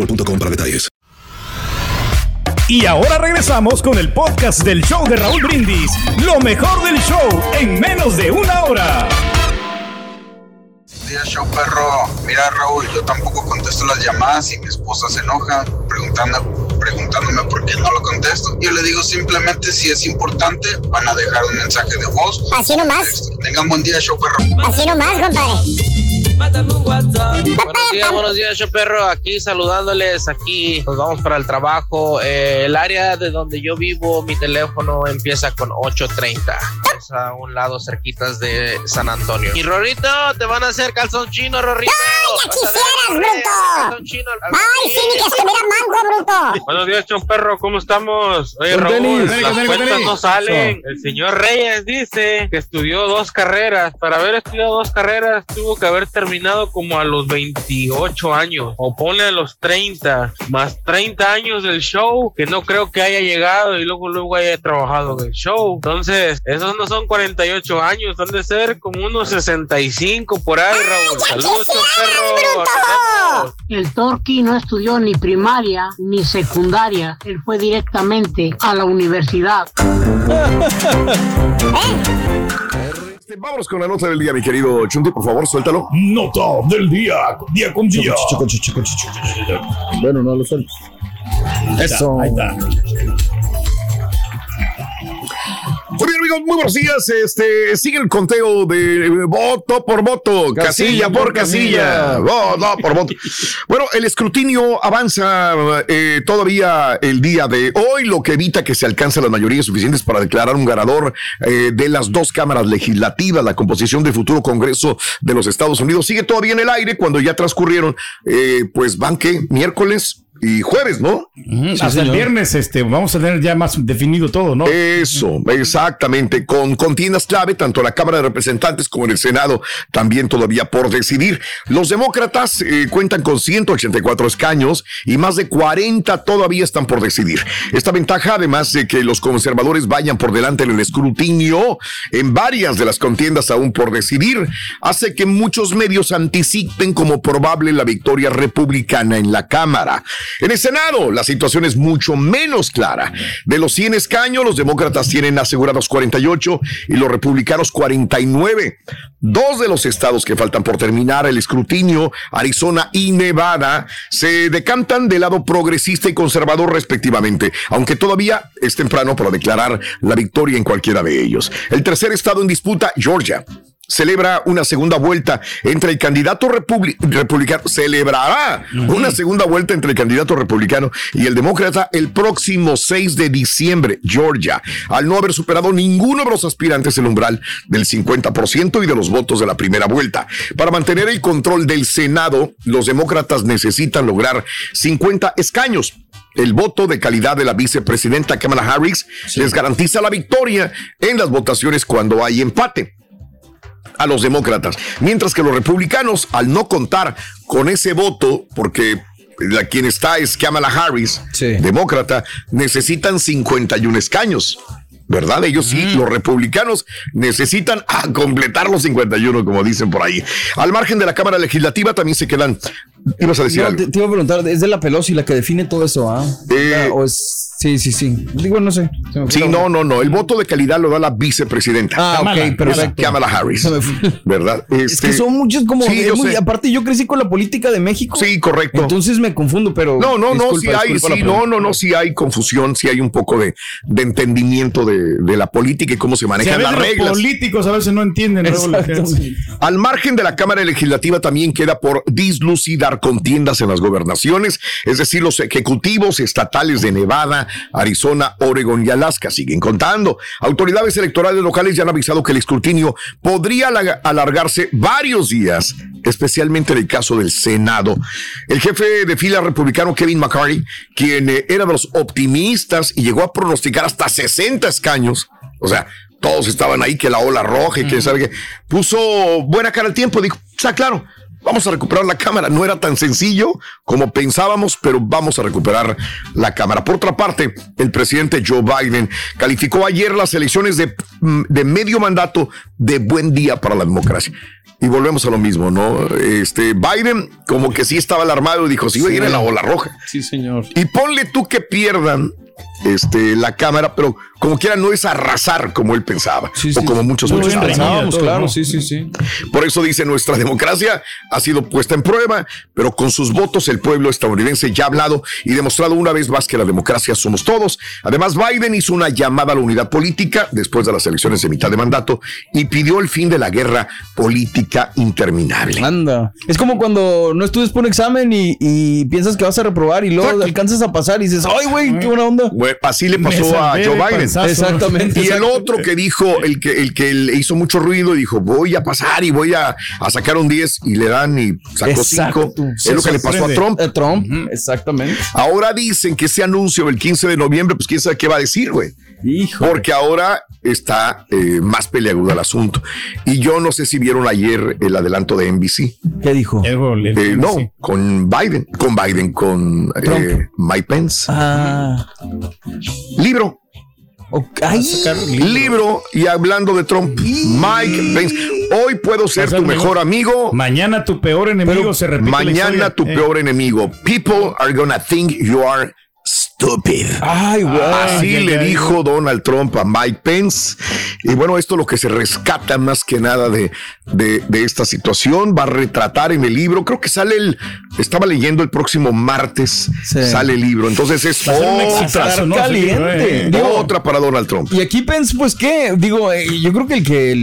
para detalles. Y ahora regresamos con el podcast del show de Raúl Brindis, lo mejor del show en menos de una hora. Buenos días, show perro. Mira, Raúl, yo tampoco contesto las llamadas y mi esposa se enoja preguntando, preguntándome por qué no lo contesto. Yo le digo simplemente, si es importante, van a dejar un mensaje de voz. Así nomás. Tengan buen día, show perro. Así nomás, compadre. Buenos días, buenos días, yo perro, aquí saludándoles, aquí nos vamos para el trabajo, eh, el área de donde yo vivo, mi teléfono empieza con ocho treinta, es a un lado cerquitas de San Antonio. Y Rorito, te van a hacer calzón chino, Rorito. ¡Ay, ya quisieras, bruto! Chino, al... ¡Ay, sí, ni que se mira mango, bruto! Buenos días, yo perro, ¿cómo estamos? Oye, Raúl, tenis, las tenis, cuentas tenis. no salen, el señor Reyes dice que estudió dos carreras, para haber estudiado dos carreras tuvo que haber terminado terminado como a los veintiocho años, o ponle a los treinta, más treinta años del show, que no creo que haya llegado y luego luego haya trabajado en el show. Entonces, esos no son cuarenta y ocho años, han de ser como unos sesenta y cinco por ahí, Raúl. Saludos, perro. El Torqui no estudió ni primaria ni secundaria, él fue directamente a la universidad. ¿Eh? Vámonos con la nota del día, mi querido Chunti, por favor, suéltalo. Nota del día, día con día. Bueno, no lo suelto. Eso. Ahí está. Muy bien, amigos, muy buenos días. Este, sigue el conteo de voto por voto, casilla, casilla por casilla, casilla. voto por voto. Bueno, el escrutinio avanza eh, todavía el día de hoy, lo que evita que se alcance las mayorías suficientes para declarar un ganador eh, de las dos cámaras legislativas. La composición del futuro Congreso de los Estados Unidos sigue todavía en el aire cuando ya transcurrieron, eh, pues van que miércoles y jueves, ¿no? Mm, sí, hasta señor. El viernes este, vamos a tener ya más definido todo, ¿no? Eso, exactamente, con contiendas clave, tanto en la Cámara de Representantes como en el Senado, también todavía por decidir. Los demócratas eh, cuentan con ciento ochenta y cuatro escaños y más de cuarenta todavía están por decidir. Esta ventaja, además de que los conservadores vayan por delante en el escrutinio, en varias de las contiendas aún por decidir, hace que muchos medios anticipen como probable la victoria republicana en la Cámara. En el Senado, la situación es mucho menos clara. De los cien escaños, los demócratas tienen asegurados cuarenta y ocho y los republicanos cuarenta y nueve. Dos de los estados que faltan por terminar el escrutinio, Arizona y Nevada, se decantan del lado progresista y conservador respectivamente, aunque todavía es temprano para declarar la victoria en cualquiera de ellos. El tercer estado en disputa, Georgia, celebra una segunda vuelta entre el candidato republi- republicano, celebrará uh-huh. una segunda vuelta entre el candidato republicano y el demócrata el próximo seis de diciembre, Georgia, al no haber superado ninguno de los aspirantes el umbral del cincuenta por ciento y de los votos de la primera vuelta. Para mantener el control del Senado, los demócratas necesitan lograr cincuenta escaños. El voto de calidad de la vicepresidenta Kamala Harris sí. les garantiza la victoria en las votaciones cuando hay empate a los demócratas, mientras que los republicanos, al no contar con ese voto, porque la quien está es Kamala Harris, sí. demócrata, necesitan cincuenta y uno escaños, ¿verdad? Ellos sí, mm. los republicanos necesitan a completar los cincuenta y uno, como dicen por ahí. Al margen de la Cámara Legislativa también se quedan. ¿Ibas a decir no, algo? Te, te iba a preguntar, ¿es de la Pelosi la que define todo eso? ¿Ah? Eh, ¿O es...? Sí, sí, sí. Digo, no sé. Sí, no, no, no. El voto de calidad lo da la vicepresidenta. Ah, Kamala, ok, perfecto. Kamala Harris, ¿verdad? Este, es que son muchos como... Sí, yo muy, aparte, yo crecí con la política de México. Sí, correcto. Entonces me confundo, pero... No, no, disculpa, no, sí hay, sí, no, no, no, sí hay confusión, sí hay un poco de, de entendimiento de, de la política y cómo se manejan sí, las reglas. Los políticos a veces no entienden. Al margen de la Cámara Legislativa también queda por dislucidar contiendas en las gobernaciones, es decir, los ejecutivos estatales de Nevada, Arizona, Oregón y Alaska siguen contando. Autoridades electorales locales ya han avisado que el escrutinio podría alargarse varios días, especialmente en el caso del Senado. El jefe de fila republicano Kevin McCarthy, quien era de los optimistas y llegó a pronosticar hasta sesenta escaños, o sea, todos estaban ahí, que la ola roja y quién sabe qué, puso buena cara al tiempo, dijo, está claro, vamos a recuperar la Cámara. No era tan sencillo como pensábamos, pero vamos a recuperar la Cámara. Por otra parte, el presidente Joe Biden calificó ayer las elecciones de, de medio mandato de buen día para la democracia. Y volvemos a lo mismo, ¿no? Este Biden como que sí estaba alarmado y dijo, sí, viene la ola roja. Sí, señor. Y ponle tú que pierdan este la Cámara, pero como quiera no es arrasar como él pensaba, sí, o sí, como muchos muchos pensábamos, claro, ¿no? sí, sí, sí. Por eso dice, nuestra democracia ha sido puesta en prueba, pero con sus votos el pueblo estadounidense ya ha hablado y demostrado una vez más que la democracia somos todos. Además, Biden hizo una llamada a la unidad política después de las elecciones de mitad de mandato y pidió el fin de la guerra política interminable. Anda, es como cuando no estudias por un examen y, y piensas que vas a reprobar y luego exacto. alcanzas a pasar y dices, ay, güey, qué buena onda. Bueno, así le pasó a Joe Biden. Exactamente. Y el otro que dijo, el que, el que hizo mucho ruido, dijo, voy a pasar y voy a, a sacar un diez, y le dan y sacó cinco. Es lo que le pasó a Trump. A Trump, uh-huh. exactamente. Ahora dicen que ese anuncio del quince de noviembre, pues quién sabe qué va a decir, güey. Híjole. Porque ahora está eh, más peleagudo el asunto. Y yo no sé si vieron ayer el adelanto de N B C. ¿Qué dijo? El, el, eh, no, sí. con Biden, con Biden, con eh, Mike Pence. Ah. Libro. Okay. Libro. libro y hablando de Trump, Mike Pence. Hoy puedo ser tu mejor amigo. Mañana tu peor enemigo. Pero se repite. Mañana tu eh. peor enemigo. People are gonna think you are stupid. Ay, wow. Así ay, le ay, dijo ay. Donald Trump a Mike Pence. Y bueno, esto es lo que se rescata más que nada de, de, de esta situación. Va a retratar en el libro. Creo que sale el... Estaba leyendo el próximo martes. Sí. Sale el libro. Entonces es otra, ¿no? caliente. Sí, digo, otra para Donald Trump. Y aquí Pence, pues qué, digo, eh, yo creo que el que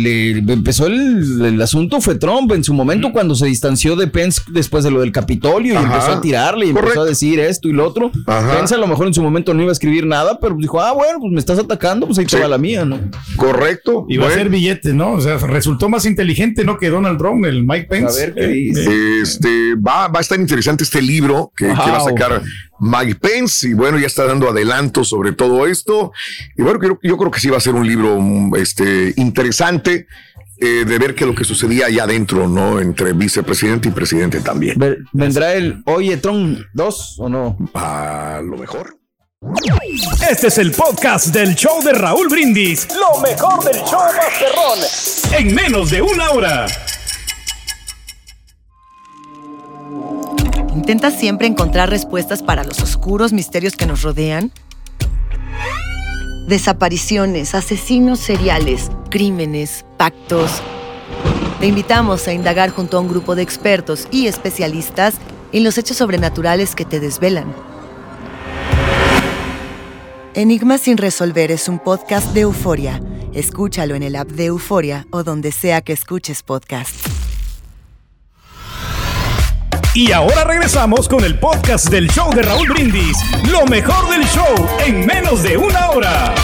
le empezó el, el asunto fue Trump en su momento, mm. cuando se distanció de Pence después de lo del Capitolio y Ajá. empezó a tirarle y Correcto. empezó a decir esto y lo otro. Ajá. Pence a lo mejor en su momento no iba a escribir nada, pero dijo, ah, bueno, pues me estás atacando, pues ahí te sí. va la mía, ¿no? Correcto. Y va bueno. a ser billete, ¿no? O sea, resultó más inteligente, ¿no? Que Donald Trump, el Mike Pence. A ver qué dice. Eh, este, va, va a estar interesante este libro que, wow. que va a sacar Mike Pence, y bueno, ya está dando adelanto sobre todo esto. Y bueno, yo, yo creo que sí va a ser un libro este, interesante. Eh, de ver que lo que sucedía allá adentro, ¿no? Entre vicepresidente y presidente también. ¿Vendrá el Oye Trump dos o no? A lo mejor. Este es el podcast del show de Raúl Brindis. Lo mejor del show Más Perrón. En menos de una hora. ¿Intentas siempre encontrar respuestas para los oscuros misterios que nos rodean? Desapariciones, asesinos seriales, crímenes, pactos. Te invitamos a indagar junto a un grupo de expertos y especialistas en los hechos sobrenaturales que te desvelan. Enigmas sin resolver es un podcast de Euforia. Escúchalo en el app de Euforia o donde sea que escuches podcasts. Y ahora regresamos con el podcast del show de Raúl Brindis. Lo mejor del show en menos de una hora.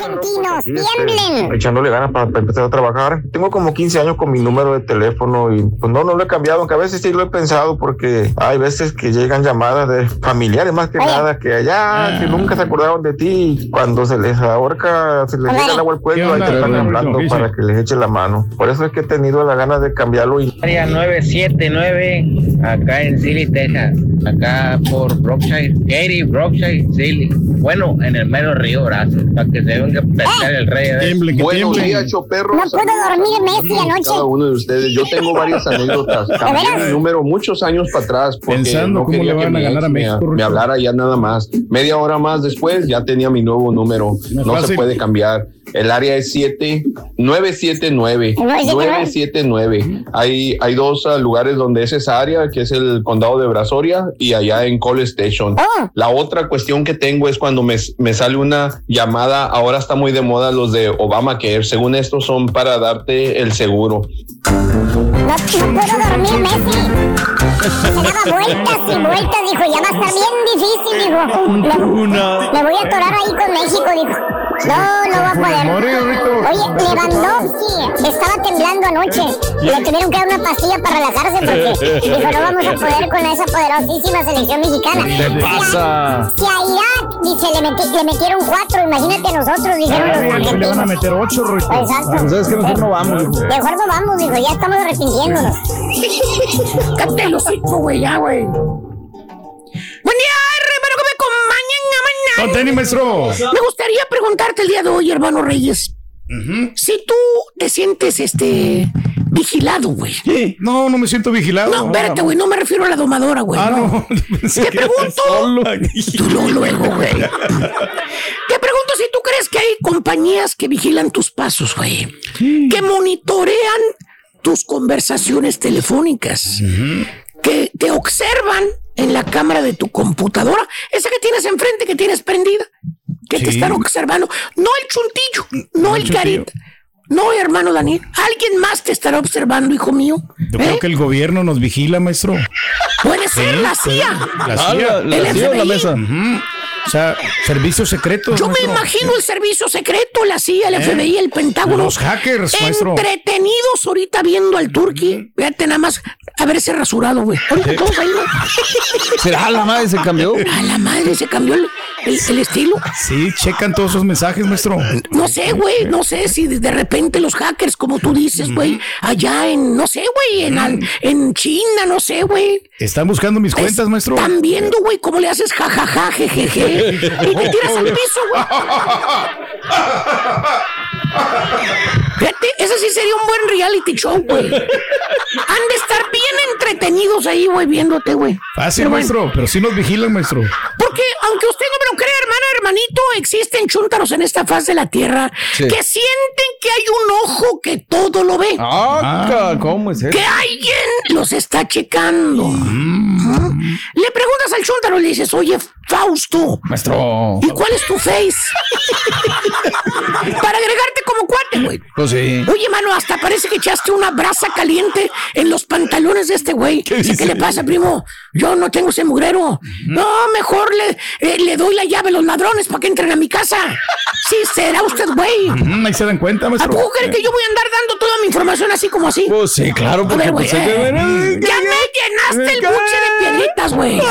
Argentinos, tiemblen. Echándole ganas para, para empezar a trabajar. Tengo como quince años con mi número de teléfono y pues no, no lo he cambiado, aunque a veces sí lo he pensado porque hay veces que llegan llamadas de familiares más que Oye. nada que allá, ah. que nunca se acordaron de ti y cuando se les ahorca, se les llega el agua al cuello, ahí te están hablando para que les eche la mano. Por eso es que he tenido la ganas de cambiarlo. Y... área nueve siete nueve, acá en Silly, Texas, acá por Brookshire, Katy, Brookshire, Silly. Bueno, en el mero río Brazos, para que se que pescar el rey. Tiemble, que Buenos tiemble. días, choperros. No puedo dormir Messi anoche. Cada uno de ustedes. Yo tengo varias anécdotas. Cambié el número muchos años para atrás porque pensando no cómo le van a ganar a México. Me, me hablara ya nada más. Media hora más después ya tenía mi nuevo número. Me no fácil. Se puede cambiar. El área es siete nueve siete nueve. nueve siete nueve. Hay, hay dos lugares donde es esa área, que es el condado de Brazoria y allá en Cole Station. Oh. La otra cuestión que tengo es cuando me, me sale una llamada. Ahora está muy de moda los de Obamacare. Según estos son para darte el seguro. No, no puedo dormir, Messi. Se daba vueltas y vueltas, dijo, ya va a estar bien difícil, dijo. Me, me voy a atorar ahí con México, dijo. No, no va a poder. Oye, Lewandowski estaba temblando anoche. Le tuvieron que dar una pastilla para relajarse porque dijo, no vamos a poder con esa poderosísima selección mexicana. ¿Qué pasa? Si a, si a Irak, dice, le, meti, le metieron cuatro, imagínate a nosotros, dijeron los argentinos. Le van a meter ocho, Rito. Exacto. Ah, ¿sabes qué? Mejor no vamos. Mejor no vamos, dijo, ya estamos arrepintiéndonos. Cállate los cinco, güey, ya, güey. ¡Buen día! Contení, maestro. Me gustaría preguntarte el día de hoy, hermano Reyes, uh-huh. si tú te sientes este vigilado, güey. ¿Sí? No, no me siento vigilado. No, espérate, güey, no me refiero a la domadora, güey. Ah, no. no. Te pregunto. Tú no, luego, güey. Te pregunto si tú crees que hay compañías que vigilan tus pasos, güey, sí. que monitorean tus conversaciones telefónicas, uh-huh. que te observan en la cámara de tu computadora, esa que tienes enfrente, que tienes prendida, que sí. te están observando. No el chuntillo, no, no el chuntillo. Carita. No, hermano Daniel, alguien más te estará observando, hijo mío. Yo ¿Eh? creo que el gobierno nos vigila, maestro. Puede ser ¿Eh? la C I A. La C I A, la, la, el C I A, la mesa. Uh-huh. O sea, servicios secretos. Yo maestro. me imagino el servicio secreto, la C I A, el ¿Eh? F B I, el Pentágono. Los hackers, maestro. Entretenidos ahorita viendo al Turqui. Fíjate nada más haberse rasurado, güey. ¿Eh? ¿Cómo va a ir? Pero a la madre se cambió. A la madre se cambió el, el, el estilo. Sí, checan todos esos mensajes, maestro. No sé, güey, no sé si de repente los hackers, como tú dices, güey, mm. allá en, no sé, güey, en, mm. en China, no sé, güey. Están buscando mis cuentas, es, maestro. Están viendo, güey, cómo le haces jajaja, jejeje, y te tiras al piso, güey. Fíjate, ese sí sería un buen reality show, güey. Han de estar bien entretenidos ahí, güey, viéndote, güey. Fácil, pero maestro, bueno. pero sí nos vigilan, maestro. Porque, aunque usted no me lo crea, hermana, hermanito, existen chúntaros en esta faz de la tierra sí. que sienten que hay un ojo que todo lo ve. Ah, ¿cómo es eso? Que alguien los está checando. Mm. ¿Ah? Le preguntas al chúntaro y le dices, oye, Fausto, maestro, ¿y cuál es tu face? Para agregarte como cuate, güey. Pues sí. Oye, mano, hasta parece que echaste una brasa caliente en los pantalones de este güey. ¿Qué, ¿Qué le pasa, primo? Yo no tengo ese mugrero. Mm. No, mejor le, eh, le doy la llave a los ladrones para que entren a mi casa. Sí, será usted, güey. Mm, ahí se dan cuenta, maestro. ¿A poco creen que yo voy a andar dando toda mi información así como así? Pues sí, claro, porque... A ver, güey, pues, eh, eh, eh, ya me llenaste el buche de piedritas, güey.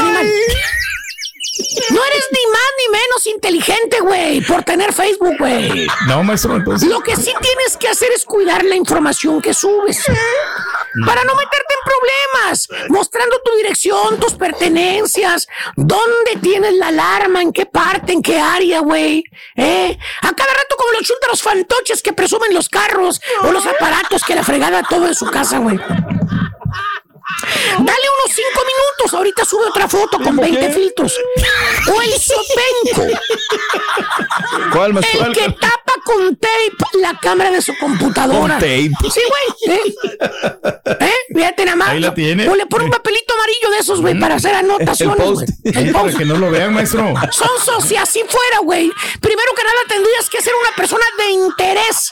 No eres ni más ni menos inteligente, güey, por tener Facebook, güey. No, maestro, entonces... Lo que sí tienes que hacer es cuidar la información que subes. Para no meterte en problemas, mostrando tu dirección, tus pertenencias, dónde tienes la alarma, en qué parte, en qué área, güey. ¿Eh? A cada rato como los chúntaros fantoches que presumen los carros o los aparatos que la fregada todo en su casa, güey. Dale unos cinco minutos. Ahorita sube otra foto con veinte filtros. O el sopenco. ¿Cuál más? El que tapa con tape la cámara de su computadora. ¿Con tape? Sí, güey. ¿Eh? ¿Eh? Fíjate nada más. Ahí la tiene. O le pone un papelito amarillo de esos, güey, mm. para hacer anotaciones. El post. El post. Para que no lo vean, maestro. Sonso, si así fuera, güey. Primero que nada, tendrías que ser una persona de interés.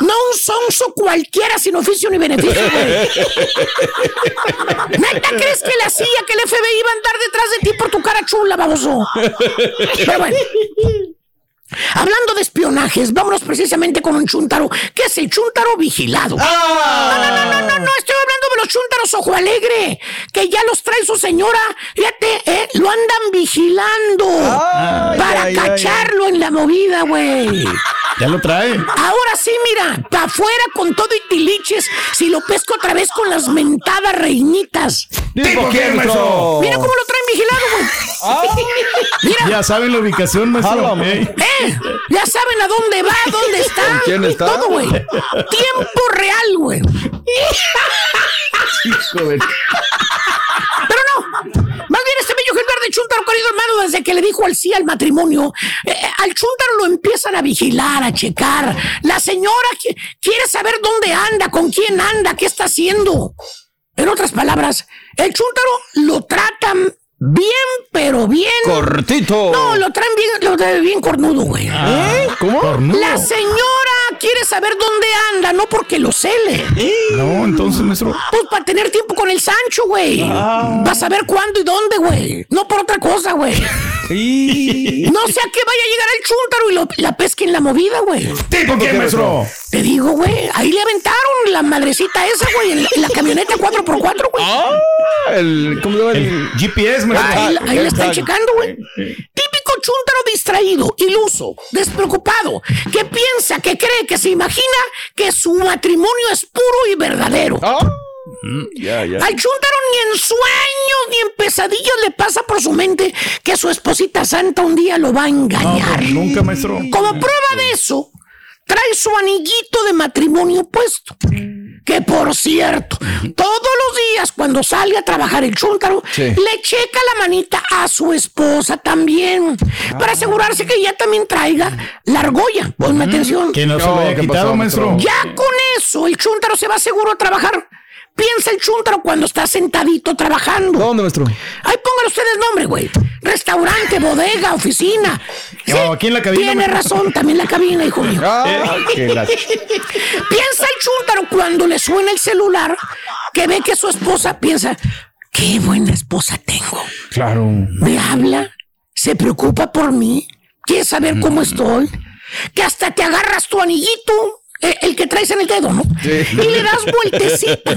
No un sonso cualquiera sin oficio ni beneficio, güey. ¿Neta crees que la C I A, que el F B I iba a andar detrás de ti por tu cara chula, baboso? Pero bueno. Hablando de espionajes, vámonos precisamente con un chúntaro, que es el chúntaro vigilado. ¡Ah! No, no, no, no, no, estoy hablando de los chúntaros ojo alegre, que ya los trae su señora, fíjate, eh, lo andan vigilando ay, para ay, cacharlo ay. en la movida, güey. Ya lo trae. Ahora sí, mira, para afuera con todo y tiliches, si lo pesco otra vez con las mentadas reinitas. ¿Tipo qué, maestro? Mira cómo lo traen vigilado, güey. Ah, mira. Ya saben la ubicación, maestro. Ah, ¿eh? ¿Eh? Ya saben a dónde va, dónde está. ¿Quién está? Todo, güey. Tiempo real, güey. Pero no, más bien este bello Gerardo de chúntaro, querido hermano, desde que le dijo al sí al matrimonio, eh, al chúntaro lo empiezan a vigilar, a checar. La señora qui- quiere saber dónde anda, con quién anda, qué está haciendo. En otras palabras, el chúntaro lo tratan bien, pero bien... Cortito. No, lo traen bien, lo traen bien cornudo, güey. Ah, ¿eh? ¿Cómo? Cornudo. La señora quiere saber dónde anda, no porque lo cele. ¿Eh? No, entonces, maestro... Pues para tener tiempo con el Sancho, güey. Ah. Para saber cuándo y dónde, güey. No por otra cosa, güey. Sí. No sea que vaya a llegar el chúntaro y lo, la pesque en la movida, güey. ¿Tipo qué, maestro? Te digo, güey, ahí le aventaron la madrecita esa, güey, en la, en la camioneta cuatro por cuatro, güey. Ah, el... ¿Cómo se llama? El G P S, Ahí, ahí la están checando, güey. Típico chúntaro distraído, iluso, despreocupado, que piensa, que cree, que se imagina que su matrimonio es puro y verdadero. Oh. Yeah, yeah. Al chúntaro ni en sueños ni en pesadillas le pasa por su mente que su esposita santa un día lo va a engañar. No, nunca, maestro. Como prueba de eso, trae su anillito de matrimonio puesto. Que por cierto, todos los días cuando sale a trabajar el chúntaro, sí. le checa la manita a su esposa también, ah. para asegurarse que ella también traiga la argolla. Ponme mm, atención. Que no se lo haya quitado, maestro. Ya con eso, el chúntaro se va seguro a trabajar. Piensa el chúntaro cuando está sentadito trabajando. ¿Dónde, maestro? Ahí pongan ustedes nombre, güey. Restaurante, bodega, oficina. No, sí, aquí en la cabina. Tiene razón, también la cabina, hijo mío. Ah, qué la... Piensa el chúntaro cuando le suena el celular, que ve que su esposa piensa, qué buena esposa tengo. Claro. Me habla, se preocupa por mí, quiere saber mm. cómo estoy, que hasta te agarras tu anillito. El que traes en el dedo, ¿no? Sí. Y le das vueltecita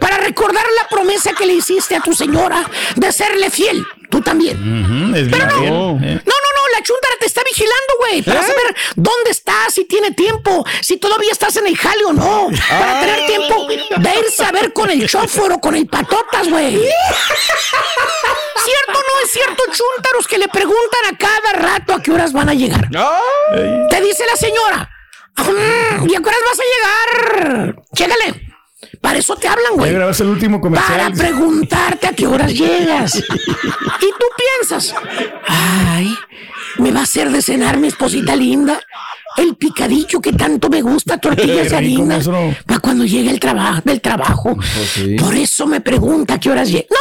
para recordar la promesa que le hiciste a tu señora de serle fiel. Tú también. Uh-huh, es Pero bien, no. Bien. No, no, no. La chúntara te está vigilando, güey. Para ¿Eh? saber dónde estás, si tiene tiempo, si todavía estás en el jale o no. Para ah. tener tiempo de irse a ver con el chóforo o con el patotas, güey. ¿Cierto no es cierto, chúntaros, que le preguntan a cada rato a qué horas van a llegar? Ay. Te dice la señora. ¿Y a qué horas vas a llegar? Chécale. Para eso te hablan, güey. Grabas el último comercial. Para preguntarte a qué horas llegas. Y tú piensas, ay, me va a hacer de cenar mi esposita linda el picadillo que tanto me gusta, tortillas de harina, para cuando llegue el traba- del trabajo. Oh, sí. Por eso me pregunta a qué horas llegas. ¡No!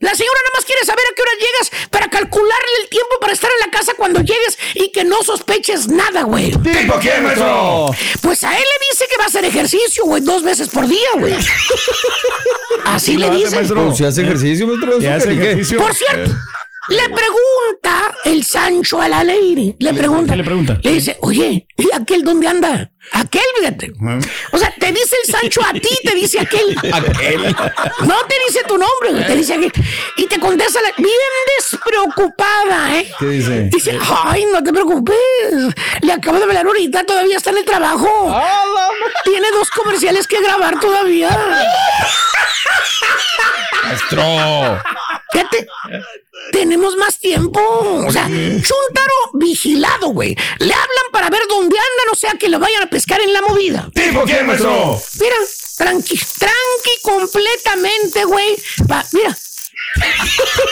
La señora nada más quiere saber a qué hora llegas para calcularle el tiempo para estar en la casa cuando llegues y que no sospeches nada, güey. ¿Tipo qué, maestro? Pues a él le dice que va a hacer ejercicio, güey, dos veces por día, güey. Así le dice. Pues si hace ejercicio, maestro. Si hace ejercicio. Por cierto, le pregunta el Sancho a la lady. Le pregunta. Le pregunta. Le dice, oye, ¿y aquel dónde anda? Aquel, fíjate. O sea, te dice el Sancho a ti, te dice aquel. Aquel. No te dice tu nombre, te dice aquel. Y te contesta la... bien despreocupada, ¿eh? ¿Qué dice? Dice, ay, no te preocupes. Le acabo de hablar ahorita, todavía está en el trabajo. Hola. Tiene dos comerciales que grabar todavía. Maestro. ¿Qué te... Tenemos más tiempo. O sea, chúntaro vigilado, güey. Le hablan para ver dónde andan, o sea, que lo vayan a pescar en la movida. ¿Tipo qué, maestro? Mira, tranqui, tranqui completamente, güey. Va, mira.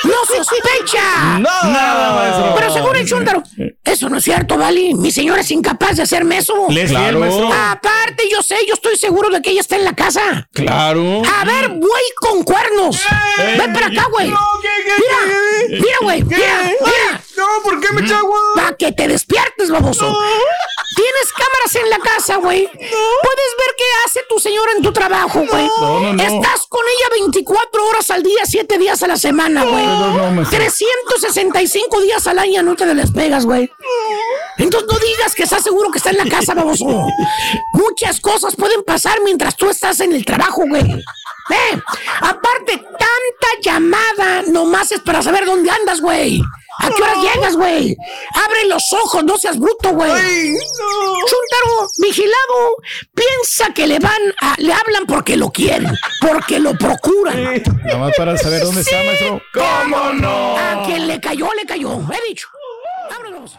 ¡No sospecha! ¡No! Nada, maestro. Pero según el chúndaro, eso no es cierto, Vali. Mi señora es incapaz de hacerme eso. Les claro. Maestro. Aparte, yo sé, yo estoy seguro de que ella está en la casa. Claro. A ver, güey con cuernos. ¿Qué? Ven para acá, güey. No, ¿qué, qué, mira, qué, mira, güey. Mira, mira. No, ¿por qué me echas agua? Para que te despiertes, baboso. No. Tienes cámaras en la casa, güey. No. Puedes ver qué hace tu señora en tu trabajo, güey. No. No, no, no. Estás con ella veinticuatro horas al día, siete días a la semana, güey. No, no, trescientos sesenta y cinco días al año no te despegas, güey. Entonces no digas que estás seguro que está en la casa, baboso. Muchas cosas pueden pasar mientras tú estás en el trabajo, güey. Eh, aparte, tanta llamada nomás es para saber dónde andas, güey. ¿A qué horas llegas, güey? Abre los ojos, no seas bruto, güey. No. Chuntaro, vigilado, piensa que le van a, le hablan porque lo quieren, porque lo procuran. Sí. Nada más para saber dónde sí. está, maestro. ¿Cómo no? A quien le cayó, le cayó. He dicho. Vámonos.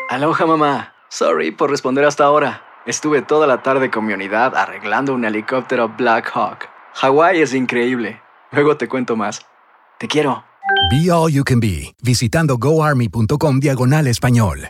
Aloha, mamá. Sorry por responder hasta ahora. Estuve toda la tarde con mi unidad arreglando un helicóptero Black Hawk. Hawái es increíble. Luego te cuento más. Te quiero. Be All You Can Be, visitando goarmy punto com diagonal español.